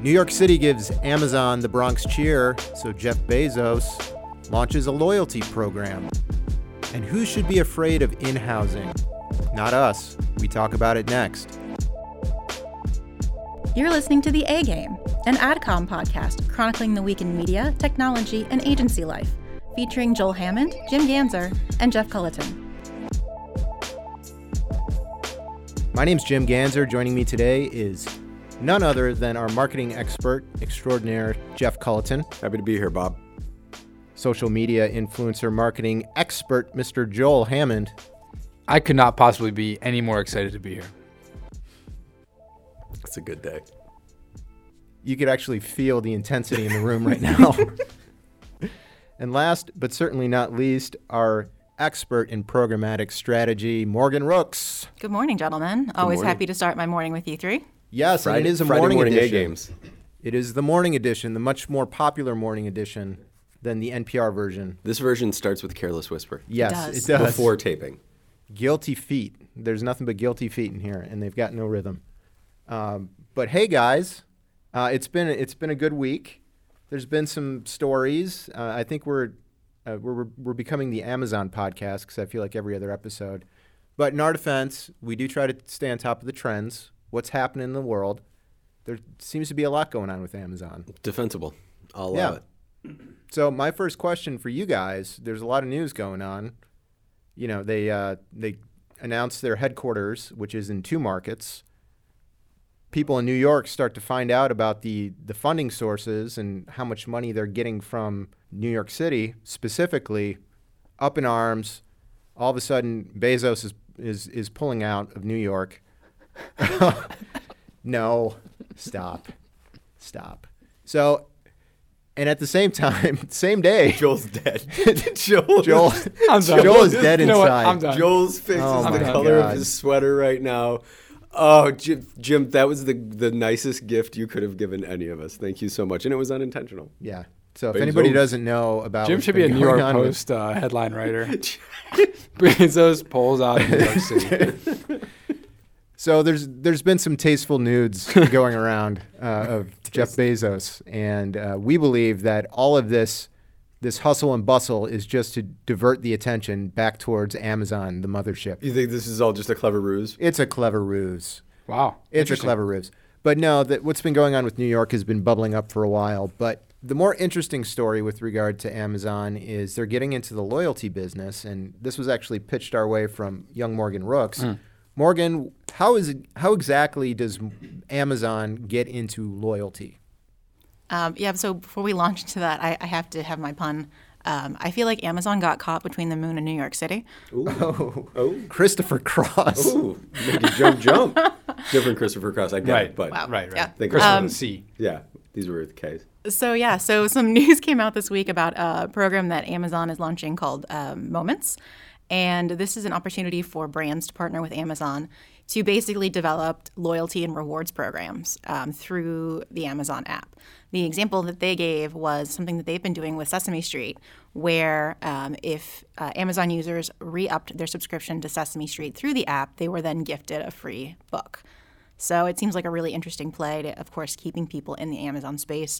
New York City gives Amazon the Bronx cheer, so Jeff Bezos launches a loyalty program. And who should be afraid of in-housing? Not us. We talk about it next. You're listening to The A-Game, an AdCom podcast chronicling the week in media, technology, and agency life, featuring Joel Hammond, Jim Ganzer, and Jeff Culleton. My name's Jim Ganzer. Joining me today is none other than our marketing expert extraordinaire, Jeff Culleton. Happy to be here, Bob. Social media influencer marketing expert, Mr. Joel Hammond. I could not possibly be any more excited to be here. It's a good day. You could actually feel the intensity in the room right now. And last, but certainly not least, our expert in programmatic strategy, Morgan Rooks. Good morning, gentlemen. Always happy to start my morning with you three. Yes, Friday, and it is a morning edition. A-Games. It is the morning edition, the much more popular morning edition than the NPR version. This version starts with Careless Whisper. Yes, it does. Before taping. Guilty feet. There's nothing but guilty feet in here, and they've got no rhythm. But hey, guys, it's been a good week. There's been some stories. I think we're becoming the Amazon podcast because I feel like every other episode. But in our defense, we do try to stay on top of the trends. What's happening in the world? There seems to be a lot going on with Amazon. Defensible. I'll allow it. So my first question for you guys: there's a lot of news going on. You know, they announced their headquarters, which is in two markets. People in New York start to find out about the funding sources and how much money they're getting from New York City, specifically, up in arms. All of a sudden, Bezos is pulling out of New York. No, stop. So, and at the same time, same day. Joel's dead. Joel is dead inside. I'm done. Joel's face is the color of his sweater right now. Oh, Jim, that was the nicest gift you could have given any of us. Thank you so much. And it was unintentional. Yeah. So if anybody doesn't know about Jim should be a New York Post headline writer. Bezos pulls out of New York City. So there's been some tasteful nudes going around of Jeff Bezos. And we believe that all of this hustle and bustle is just to divert the attention back towards Amazon, the mothership. You think this is all just a clever ruse? It's a clever ruse. Wow. It's a clever ruse. But no, what's been going on with New York has been bubbling up for a while. But the more interesting story with regard to Amazon is they're getting into the loyalty business. And this was actually pitched our way from young Morgan Rooks. Mm. Morgan, how exactly does Amazon get into loyalty? So before we launch into that, I have to have my pun. I feel like Amazon got caught between the moon and New York City. Ooh. Oh. Christopher Cross. Ooh, made you jump. Different Christopher Cross, I get it. But wow. Right. Yeah. Think Christopher with a C. Yeah, these were the Ks. So some news came out this week about a program that Amazon is launching called Moments. And this is an opportunity for brands to partner with Amazon to basically develop loyalty and rewards programs through the Amazon app. The example that they gave was something that they've been doing with Sesame Street, where if Amazon users re-upped their subscription to Sesame Street through the app, they were then gifted a free book. So it seems like a really interesting play to, of course, keeping people in the Amazon space,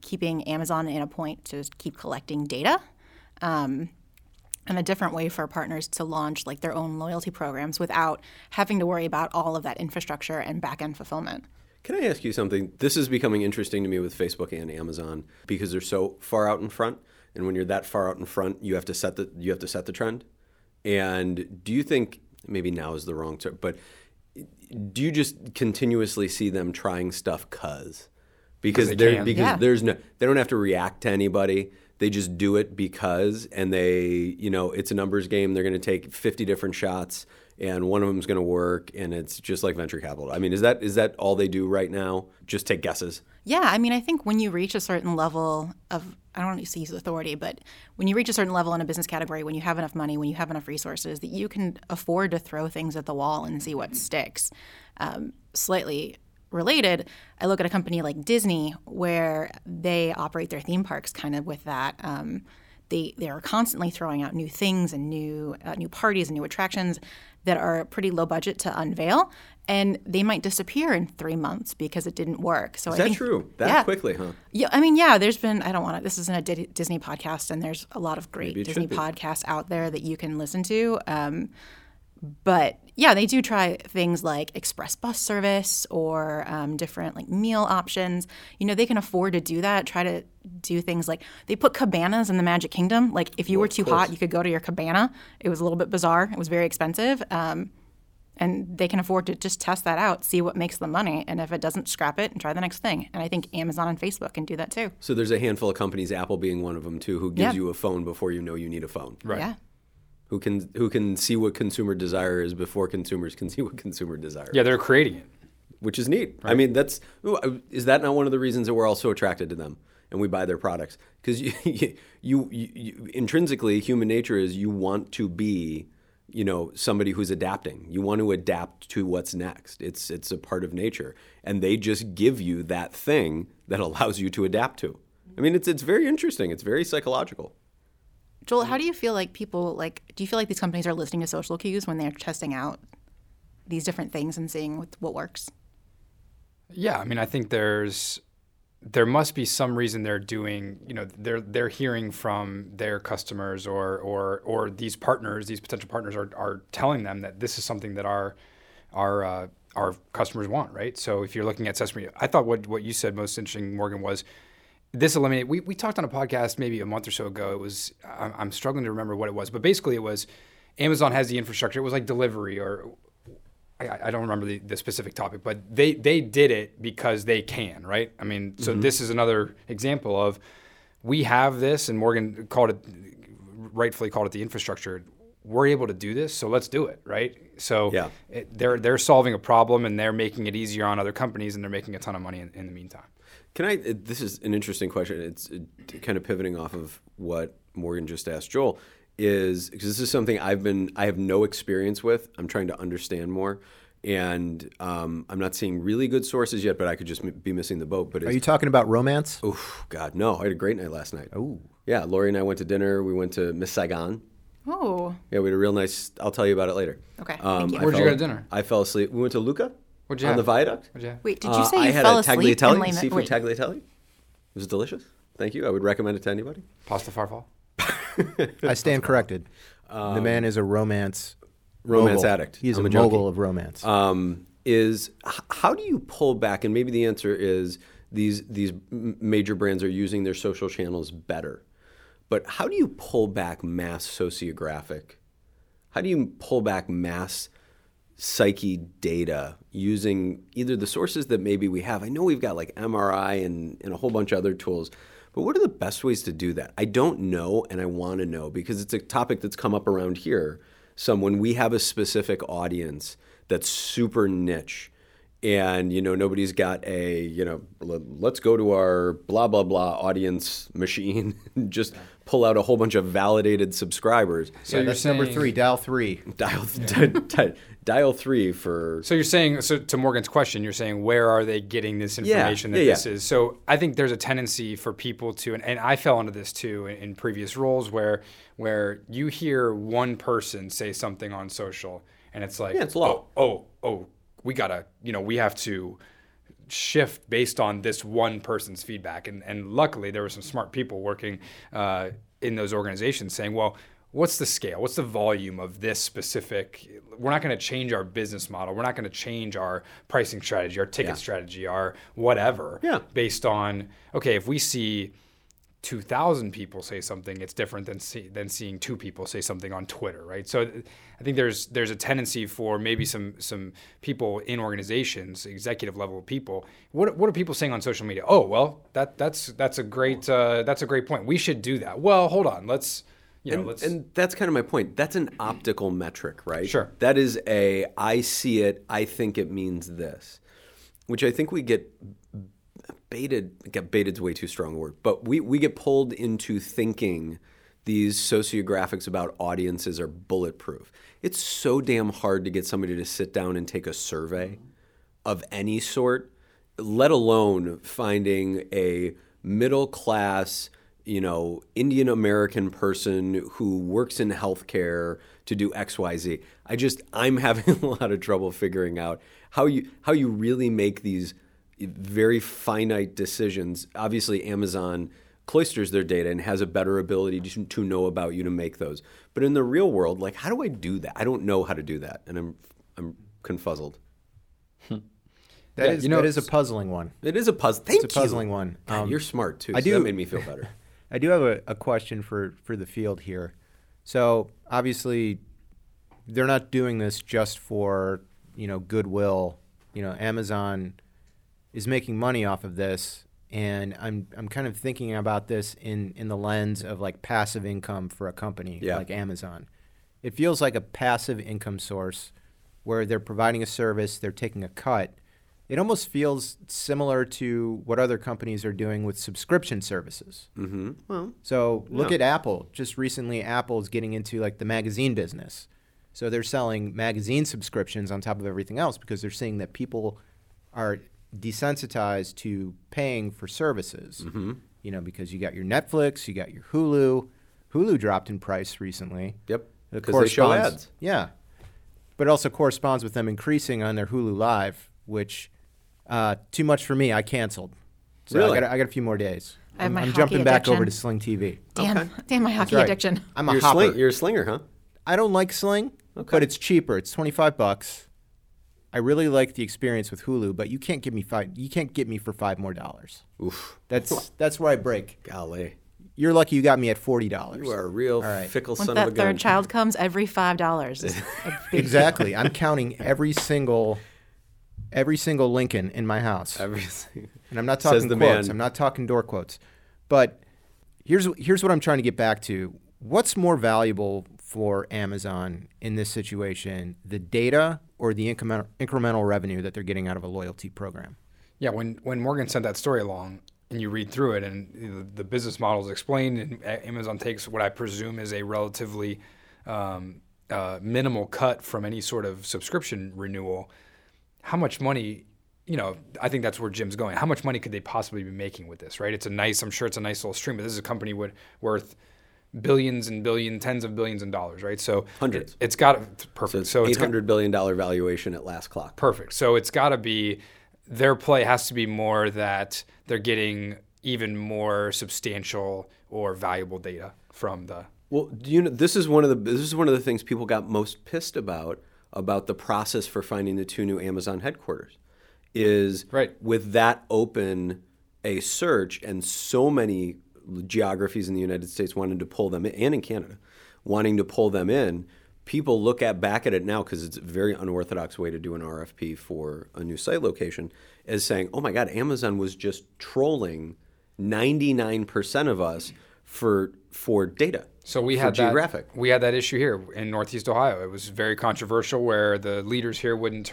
keeping Amazon in a point to keep collecting data. And a different way for partners to launch like their own loyalty programs without having to worry about all of that infrastructure and back-end fulfillment. Can I ask you something? This is becoming interesting to me with Facebook and Amazon because they're so far out in front. And when you're that far out in front, you have to set the trend. And do you think maybe now is the wrong term, but do you just continuously see them trying stuff because they don't have to react to anybody. They just do it because it's a numbers game. They're going to take 50 different shots, and one of them is going to work, and it's just like venture capital. I mean, is that all they do right now? Just take guesses? Yeah, I mean, I think when you reach a certain level of, I don't want to use authority, but when you reach a certain level in a business category, when you have enough money, when you have enough resources, that you can afford to throw things at the wall and see what sticks. Slightly related, I look at a company like Disney where they operate their theme parks kind of with that. They are constantly throwing out new things and new parties and new attractions that are pretty low budget to unveil, and they might disappear in 3 months because it didn't work. So is that true? That quickly, huh? Yeah, I mean, yeah. There's been This isn't a Disney podcast, and there's a lot of great Disney podcasts out there that you can listen to. But yeah, they do try things like express bus service or different like meal options. You know, they can afford to do that. Try to do things like they put cabanas in the Magic Kingdom. Like if you were too hot, you could go to your cabana. It was a little bit bizarre. It was very expensive. And they can afford to just test that out, see what makes the money. And if it doesn't, scrap it and try the next thing. And I think Amazon and Facebook can do that too. So there's a handful of companies, Apple being one of them too, who gives you a phone before you know you need a phone. Right. Yeah. Who can see what consumer desire is before consumers can see what consumer desire is. Yeah, they're creating it. Which is neat. Right. I mean, is that not one of the reasons that we're all so attracted to them and we buy their products? Because you intrinsically, human nature is you want to be, somebody who's adapting. You want to adapt to what's next. It's a part of nature. And they just give you that thing that allows you to adapt to. I mean, it's very interesting. It's very psychological. Joel, how do you feel like do you feel like these companies are listening to social cues when they're testing out these different things and seeing what works? Yeah, I mean, I think there must be some reason they're doing, they're hearing from their customers or these partners, these potential partners are telling them that this is something that our customers want, right? So if you're looking at Sesame, I thought what you said most interesting, Morgan, was this eliminated. We talked on a podcast maybe a month or so ago. It was, I'm struggling to remember what it was, but basically it was Amazon has the infrastructure. It was like delivery, or I don't remember the specific topic, but they did it because they can, right? I mean, so this is another example of we have this, and Morgan rightfully called it the infrastructure. We're able to do this, so let's do it, right? So they're solving a problem, and they're making it easier on other companies, and they're making a ton of money in the meantime. This is an interesting question. It's kind of pivoting off of what Morgan just asked Joel, because this is something I have no experience with. I'm trying to understand more, and I'm not seeing really good sources yet, but I could just be missing the boat. But are you talking about romance? Oh, God, no. I had a great night last night. Oh. Yeah, Lori and I went to dinner. We went to Miss Saigon. Oh. Yeah, we had a real nice, I'll tell you about it later. Okay, Where'd you go to dinner? I fell asleep. We went to Luca. What'd you have? On the viaduct. Wait, did you say you fell asleep? I had a seafood tagliatelle. It was delicious. Thank you. I would recommend it to anybody. Pasta farfalle. I stand corrected. The man is a romance addict. He's a mogul of romance. How do you pull back? And maybe the answer is these major brands are using their social channels better. But how do you pull back mass sociographic? How do you pull back mass psyche data using either the sources that maybe we have? I know we've got like MRI and a whole bunch of other tools, but what are the best ways to do that? I don't know, and I want to know, because it's a topic that's come up around here. When we have a specific audience that's super niche, and nobody's got a let's go to our blah blah blah audience machine and just pull out a whole bunch of validated subscribers. So that's saying, number 3, dial 3. Dial 3 for. So you're saying, to Morgan's question, you're saying where are they getting this information this is? So I think there's a tendency for people to, and I fell into this too in previous roles where you hear one person say something on social and it's like it's low. Oh. We gotta, we have to shift based on this one person's feedback. And luckily, there were some smart people working in those organizations saying, well, what's the scale? What's the volume of this specific? We're not going to change our business model. We're not going to change our pricing strategy, our ticket strategy, our whatever based on, okay, if we see 2,000 people say something, it's different than seeing two people say something on Twitter, right? So I think there's a tendency for maybe some people in organizations, executive level people. What are people saying on social media? Oh, well, that's a great point. We should do that. Well, hold on, let's. And that's kind of my point. That's an optical metric, right? Sure. That is I see it. I think it means this, which I think we get. Baited's way too strong a word, but we get pulled into thinking these sociographics about audiences are bulletproof. It's so damn hard to get somebody to sit down and take a survey of any sort, let alone finding a middle class, you know, Indian American person who works in healthcare to do XYZ. I'm having a lot of trouble figuring out how you really make these very finite decisions. Obviously, Amazon cloisters their data and has a better ability to know about you to make those. But in the real world, like, how do I do that? I don't know how to do that, and I'm confuzzled. That is a puzzling one. It is a puzzle. It's a puzzling one. You're smart too. So that made me feel better. I do have a question for the field here. So obviously, they're not doing this just for, you know, goodwill. You know, Amazon is making money off of this, and I'm kind of thinking about this in the lens of like passive income for a company like Amazon. It feels like a passive income source where they're providing a service, they're taking a cut. It almost feels similar to what other companies are doing with subscription services. Mm-hmm. Well, so look at Apple. Just recently, Apple's getting into like the magazine business. So they're selling magazine subscriptions on top of everything else because they're seeing that people are desensitized to paying for services. Mm-hmm. You know, because you got your Netflix, you got your Hulu. Hulu dropped in price recently. Yep, because they show ads. Yeah, but it also corresponds with them increasing on their Hulu Live, which... too much for me. I canceled. So really? I got a few more days. I'm jumping back over to Sling TV. Damn my hockey addiction. I'm a hopper. You're a slinger, huh? I don't like Sling, but it's cheaper. It's $25. I really like the experience with Hulu, but you can't give me for $5 more. Oof. That's where I break. Golly. You're lucky you got me at $40. You are a real fickle son of a gun. Once that third child comes, every $5 is a big exactly. I'm counting every single Lincoln in my house. And I'm not talking quotes. Man. I'm not talking door quotes. But here's what I'm trying to get back to. What's more valuable for Amazon in this situation, the data or the incremental revenue that they're getting out of a loyalty program? Yeah, when Morgan sent that story along and you read through it and the business model is explained and Amazon takes what I presume is a relatively minimal cut from any sort of subscription renewal, how much money, you know, I think that's where Jim's going. How much money could they possibly be making with this, right? I'm sure it's a nice little stream, but this is a company worth billions and billions, tens of billions of dollars, right? So hundreds. It's got to, perfect. So it's $800 billion valuation at last clock. Perfect. So it's got to be, their play has to be more that they're getting even more substantial or valuable data from the. Well, do you know, this is one of the things people got most pissed about the process for finding the two new Amazon headquarters is with that open a search and so many geographies in the United States wanted to pull them in, and in Canada, wanting to pull them in, people look back at it now because it's a very unorthodox way to do an RFP for a new site location as saying, oh my God, Amazon was just trolling 99% of us for data. So we had that issue here in Northeast Ohio. It was very controversial where the leaders here wouldn't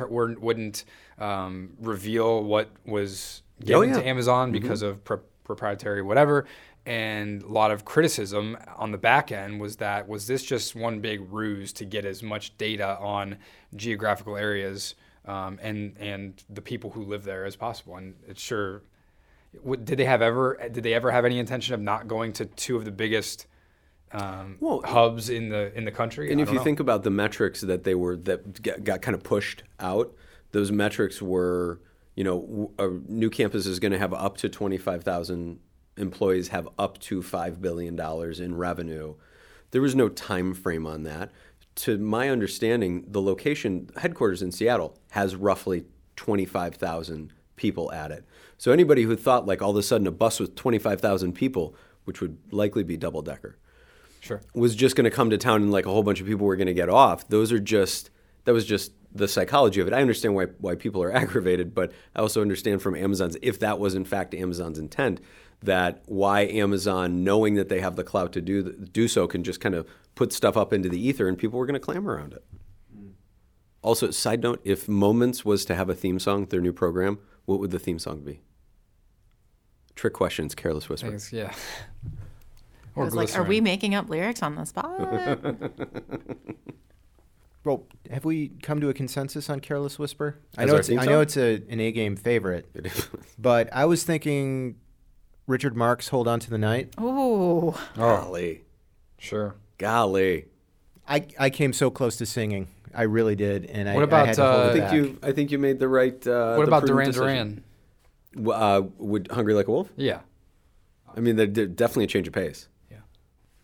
reveal what was given to Amazon because of proprietary whatever. And a lot of criticism on the back end was this just one big ruse to get as much data on geographical areas and the people who live there as possible? And it's sure. Did they ever have any intention of not going to two of the biggest hubs in the country? And if you think about the metrics that got kind of pushed out, those metrics were, you know, a new campus is going to have up to 25,000 employees, have up to $5 billion in revenue. There was no time frame on that. To my understanding, the location headquarters in Seattle has roughly 25,000 people at it. So anybody who thought like all of a sudden a bus with 25,000 people, which would likely be double decker, was just going to come to town and like a whole bunch of people were going to get off. That was just the psychology of it. I understand why people are aggravated, but I also understand from Amazon's, if that was in fact Amazon's intent, that why Amazon, knowing that they have the clout to do so, can just kind of put stuff up into the ether and people were going to clam around it. Also, side note, if Moments was to have a theme song, their new program, what would the theme song be? Trick questions, Careless Whisper. Thanks, yeah. It was like, are we making up lyrics on the spot? Well, have we come to a consensus on Careless Whisper? I know it's an A-game favorite, but I was thinking Richard Marx, Hold On to the Night. Ooh. Golly. Sure. Golly. I came so close to singing. I really did. And what about, I had to hold it back. I think you made the right what about Duran Duran? Would Hungry Like a Wolf? Yeah. I mean, they're definitely a change of pace. Yeah.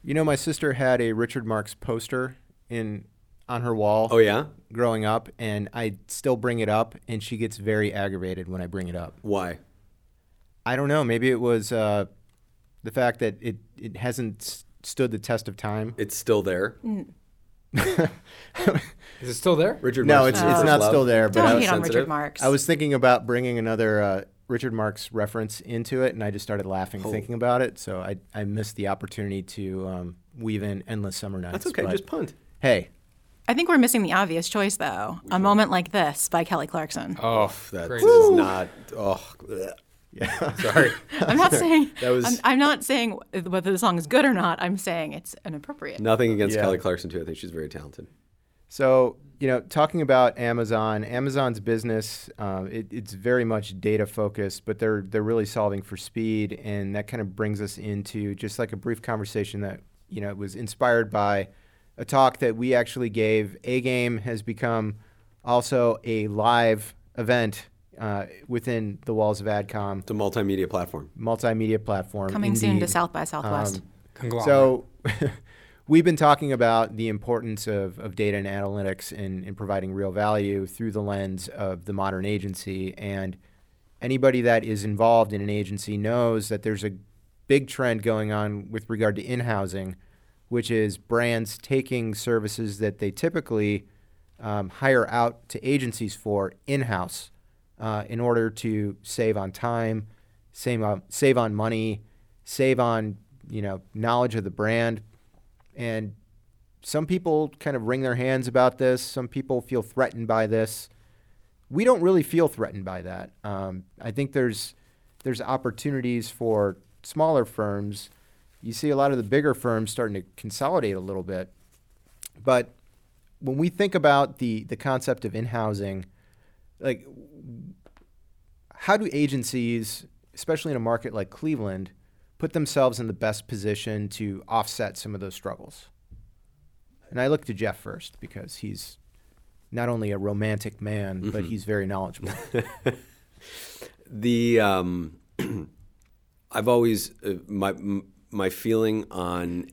You know, my sister had a Richard Marx poster on her wall. Oh, yeah? Growing up, and I still bring it up, and she gets very aggravated when I bring it up. Why? I don't know. Maybe it was the fact that it hasn't stood the test of time. It's still there. Is it still there? Richard Marx. No, it's not still there. But don't hate on Richard Marx. I was thinking about bringing another Richard Marx reference into it, and I just started laughing thinking about it. So I missed the opportunity to weave in Endless Summer Nights. That's okay. Just punt. Hey. I think we're missing the obvious choice, though. A Moment Like This by Kelly Clarkson. Oh, that is not... Oh, bleh. Yeah, sorry. I'm not saying whether the song is good or not. I'm saying it's inappropriate. Nothing against Kelly Clarkson, too. I think she's very talented. So, you know, talking about Amazon's business, it's very much data focused, but they're really solving for speed, and that kind of brings us into just like a brief conversation that, you know, was inspired by a talk that we actually gave. A-Game has become also a live event within the walls of AdCom. It's a multimedia platform. Coming soon to South by Southwest. So we've been talking about the importance of data and analytics in providing real value through the lens of the modern agency. And anybody that is involved in an agency knows that there's a big trend going on with regard to in-housing, which is brands taking services that they typically hire out to agencies for in-house. In order to save on time, save on money, save on, you know, knowledge of the brand. And some people kind of wring their hands about this. Some people feel threatened by this. We don't really feel threatened by that. I think there's opportunities for smaller firms. You see a lot of the bigger firms starting to consolidate a little bit. But when we think about the concept of in-housing, like, how do agencies, especially in a market like Cleveland, put themselves in the best position to offset some of those struggles? And I look to Jeff first because he's not only a romantic man, but he's very knowledgeable. I've always my feeling on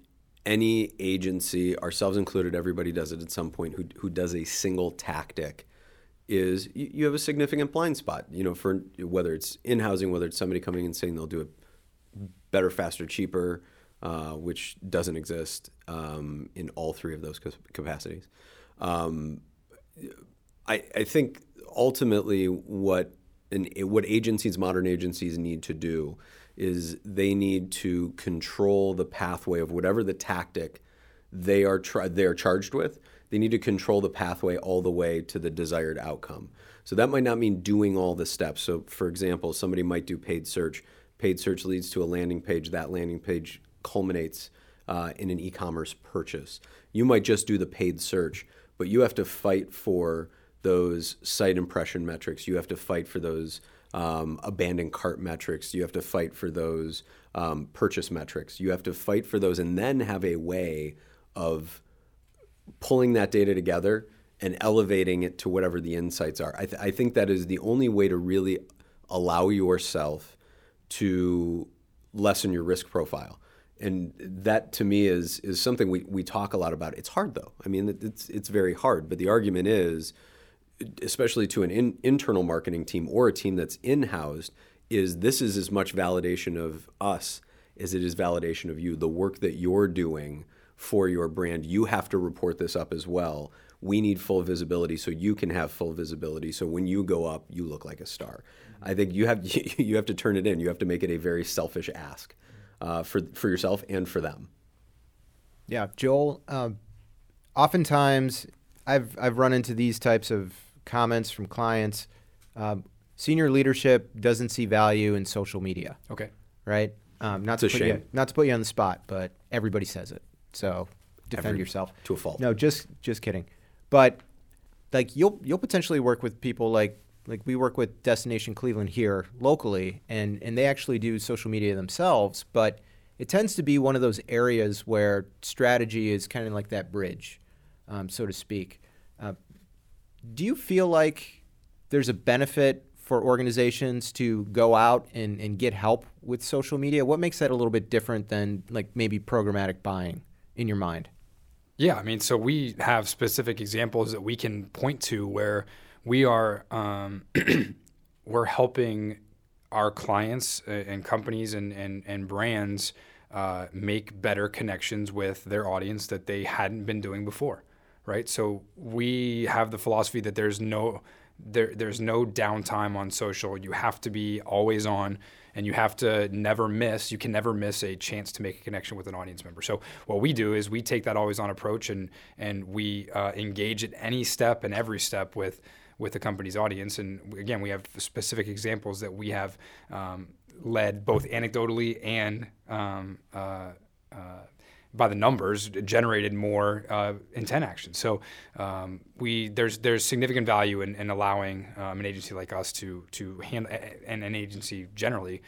any agency, ourselves included, everybody does it at some point, who does a single tactic, is you have a significant blind spot, you know, for whether it's in-housing, whether it's somebody coming and saying they'll do it better, faster, cheaper, which doesn't exist in all three of those capacities. I think ultimately what agencies, modern agencies, need to do is they need to control the pathway of whatever the tactic they are charged with. They need to control the pathway all the way to the desired outcome. So that might not mean doing all the steps. So, for example, somebody might do paid search. Paid search leads to a landing page. That landing page culminates in an e-commerce purchase. You might just do the paid search, but you have to fight for those site impression metrics. You have to fight for those abandoned cart metrics. You have to fight for those purchase metrics. You have to fight for those and then have a way of pulling that data together and elevating it to whatever the insights are. I think that is the only way to really allow yourself to lessen your risk profile. And that, to me, is something we talk a lot about. It's hard, though. I mean, it's very hard. But the argument is, especially to an internal marketing team or a team that's in-housed, is this is as much validation of us as it is validation of you. The work that you're doing for your brand, you have to report this up as well. We need full visibility so you can have full visibility. So when you go up, you look like a star. I think you have to turn it in. You have to make it a very selfish ask for yourself and for them. Yeah, Joel. Oftentimes, I've run into these types of comments from clients. Senior leadership doesn't see value in social media. Okay. Right. Not to put you on the spot, but everybody says it. So defend yourself to a fault. No, just kidding. But like you'll potentially work with people like Like, we work with Destination Cleveland here locally, and they actually do social media themselves, but it tends to be one of those areas where strategy is kind of like that bridge, so to speak. Do you feel like there's a benefit for organizations to go out and get help with social media? What makes that a little bit different than, like, maybe programmatic buying in your mind? Yeah, I mean, so we have specific examples that we can point to where we are we're helping our clients and companies and brands make better connections with their audience that they hadn't been doing before, right? So we have the philosophy that there's no downtime on social. You have to be always on, and you have to never miss. You can never miss a chance to make a connection with an audience member. So what we do is we take that always on approach, and we engage at any step and every step with the company's audience. And again, we have specific examples that we have led both anecdotally and by the numbers, generated more intent action. So there's significant value in allowing an agency like us to handle, and an agency generally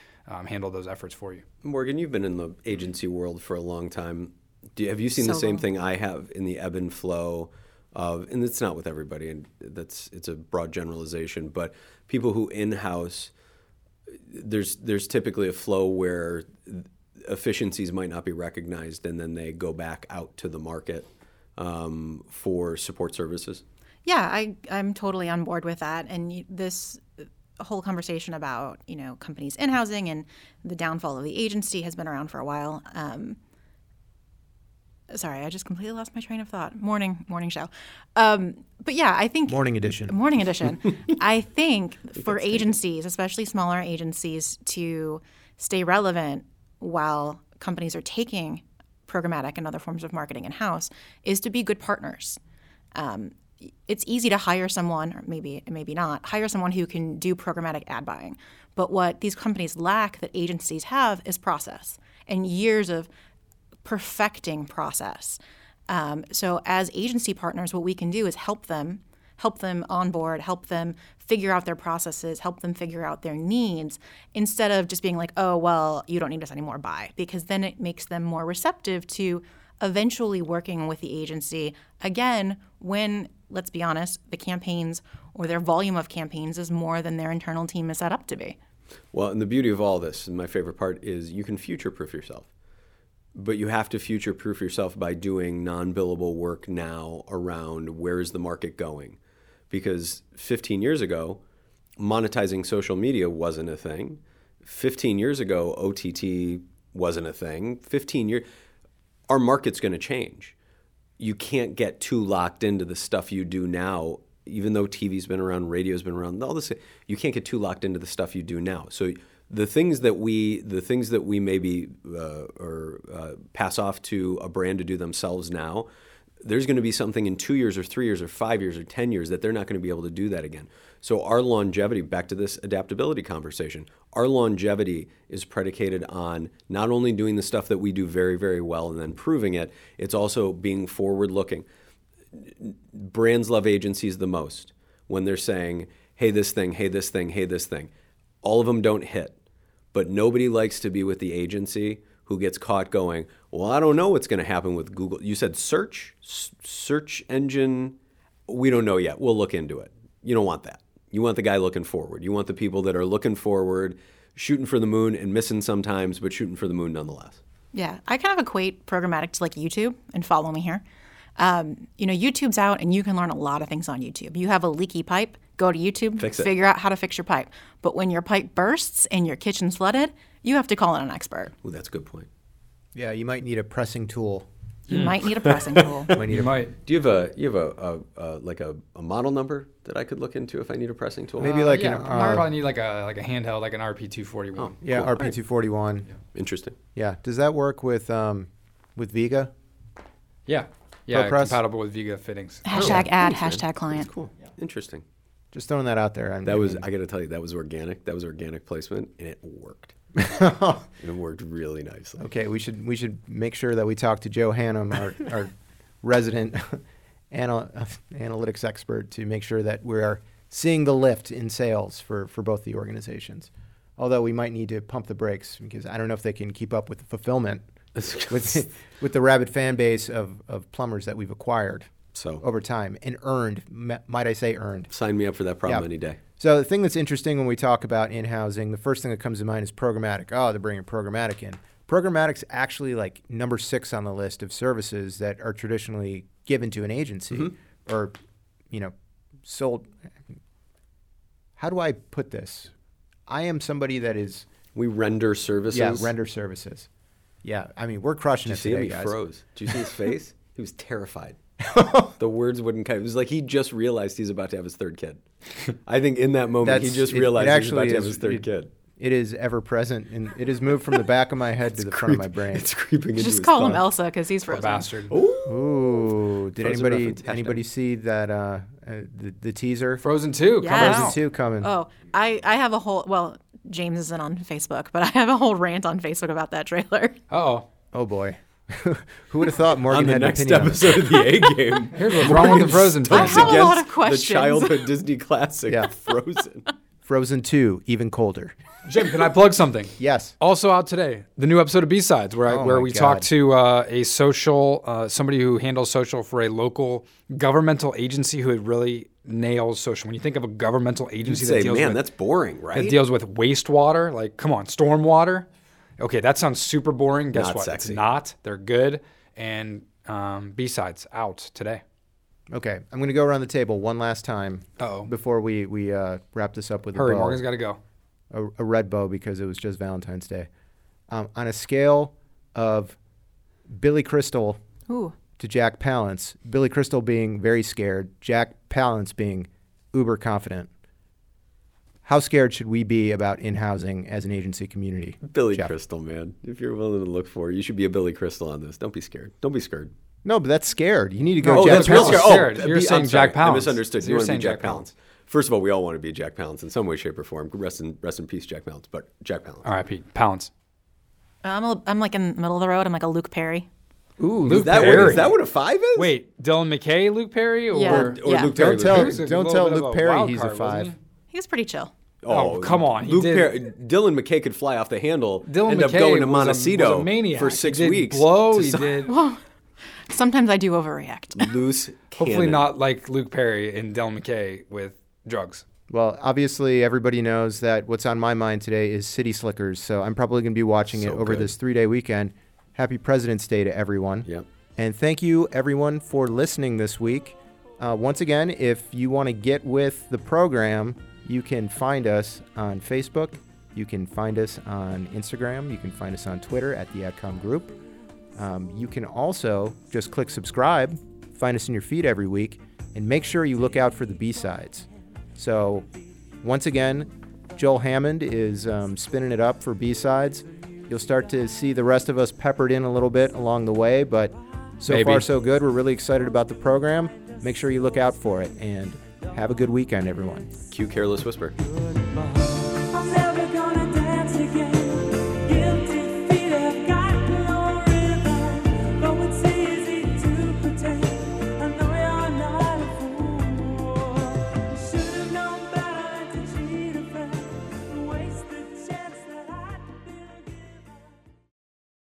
handle those efforts for you. Morgan, you've been in the agency world for a long time. Have you seen the same thing I have in the ebb and flow of, and it's not with everybody, and it's a broad generalization, but people who in-house, there's typically a flow where efficiencies might not be recognized, and then they go back out to the market for support services? Yeah, I'm totally on board with that. And this whole conversation about, you know, companies in-housing and the downfall of the agency has been around for a while. Sorry, I just completely lost my train of thought. Morning show. But yeah, I think... Morning edition. I think for agencies, especially smaller agencies, to stay relevant while companies are taking programmatic and other forms of marketing in-house, is to be good partners. It's easy to hire someone, or maybe not, hire someone who can do programmatic ad buying. But what these companies lack that agencies have is process and years of perfecting process. So as agency partners, what we can do is help them onboard, help them figure out their processes, help them figure out their needs, instead of just being like, oh, well, you don't need us anymore, bye. Because then it makes them more receptive to eventually working with the agency again when, let's be honest, the campaigns or their volume of campaigns is more than their internal team is set up to be. Well, and the beauty of all this, and my favorite part, is you can future-proof yourself. But you have to future-proof yourself by doing non-billable work now around where is the market going. Because 15 years ago, monetizing social media wasn't a thing. 15 years ago, OTT wasn't a thing. Our market's going to change. You can't get too locked into the stuff you do now, even though TV's been around, radio's been around, all this. You can't get too locked into the stuff you do now. So the things that we maybe pass off to a brand to do themselves now, there's going to be something in 2 years or 3 years or 5 years or 10 years that they're not going to be able to do that again. So our longevity, back to this adaptability conversation, our longevity is predicated on not only doing the stuff that we do very, very well and then proving it, it's also being forward-looking. Brands love agencies the most when they're saying, hey, this thing, hey, this thing, hey, this thing. All of them don't hit, but nobody likes to be with the agency who gets caught going, well, I don't know what's going to happen with Google. You said search engine. We don't know yet. We'll look into it. You don't want that. You want the guy looking forward. You want the people that are looking forward, shooting for the moon and missing sometimes, but shooting for the moon nonetheless. Yeah. I kind of equate programmatic to like YouTube, and follow me here. You know, YouTube's out and you can learn a lot of things on YouTube. You have a leaky pipe, go to YouTube, figure out how to fix your pipe. But when your pipe bursts and your kitchen's flooded, you have to call in an expert. Well, that's a good point. Yeah, you might need a pressing tool. Do you have a model number that I could look into if I need a pressing tool? Maybe like I probably need like a handheld, like an RP241. Oh, yeah, cool. RP241. Yeah. Interesting. Yeah. Does that work with Viga? Yeah, compatible with Viga fittings. Hashtag ad, hashtag client. That's cool. Yeah. Interesting. Just throwing that out there. I got to tell you, that was organic. That was organic placement, and it worked. It worked really nicely. Okay, we should make sure that we talk to Joe Hannum, our resident analytics expert, to make sure that we're seeing the lift in sales for both the organizations. Although we might need to pump the brakes because I don't know if they can keep up with the fulfillment with the rabid fan base of plumbers that we've acquired over time and earned, might I say earned. Sign me up for that problem any day. So the thing that's interesting when we talk about in-housing, the first thing that comes to mind is programmatic. Oh, they're bringing programmatic in. Programmatic's actually like number 6 on the list of services that are traditionally given to an agency or, you know, sold. How do I put this? I am somebody that is... We render services? Yeah, render services. Yeah, I mean, we're crushing it today, guys. He froze. Did you see his face? He was terrified. The words wouldn't come. It was like he just realized he's about to have his third kid. I think in that moment he just realized he's about to have his third kid. It is ever present, and it has moved from the back of my head to the front of my brain. It's creeping into his Just call him Elsa because he's frozen. A bastard. Ooh. Did anybody see that the teaser? Frozen 2. Yeah. Frozen 2 coming. Oh, I have a whole – well, James isn't on Facebook, but I have a whole rant on Facebook about that trailer. Uh-oh. Oh, boy. Who would have thought Morgan had an opinion on the next episode of The A-Game? Here's what's wrong with the Frozen film. I have a lot of questions. The childhood Disney classic, Frozen. Frozen 2, even colder. Jim, can I plug something? Yes. Also out today, the new episode of B Sides, where we talked to a social, somebody who handles social for a local governmental agency who really nails social. When you think of a governmental agency that's boring, right? That deals with wastewater, like, come on, stormwater. Okay, that sounds super boring. Guess what? Sexy. It's not. They're good. And B-Sides out today. Okay, I'm going to go around the table one last time before we wrap this up with a bow. Morgan's got to go. A red bow because it was just Valentine's Day. On a scale of Billy Crystal to Jack Palance, Billy Crystal being very scared, Jack Palance being uber confident. How scared should we be about in-housing as an agency community? Billy Crystal, man. If you're willing to look for it, you should be a Billy Crystal on this. Don't be scared. Don't be scared. No, but that's scared. You need to go Jack Palance. You're saying Jack Palance. I misunderstood. You want to be Jack Palance. First of all, we all want to be Jack Palance in some way, shape, or form. Rest in peace, Jack Palance. But Jack Palance. R.I.P. Palance. I'm like in the middle of the road. I'm like a Luke Perry. Ooh, Luke Perry. Is that what a 5 is? Wait, Dylan McKay, Luke Perry? Or Luke Perry? Don't tell Luke Perry he's a 5. He was pretty chill. Oh, come on. Dylan McKay could fly off the handle. Dylan McKay ended up going to Montecito for 6 weeks. He did. Sometimes I do overreact. Loose cannon. Hopefully not like Luke Perry and Dylan McKay with drugs. Well, obviously everybody knows that what's on my mind today is City Slickers, so I'm probably going to be watching it over this 3-day weekend. Happy President's Day to everyone. Yep. And thank you, everyone, for listening this week. Once again, if you want to get with the program... You can find us on Facebook. You can find us on Instagram. You can find us on Twitter at the AdCom Group. You can also just click subscribe, find us in your feed every week, and make sure you look out for the B-Sides. So once again, Joel Hammond is spinning it up for B-Sides. You'll start to see the rest of us peppered in a little bit along the way, but so far so good. We're really excited about the program. Make sure you look out for it, and have a good weekend, everyone. Cue Careless Whisper.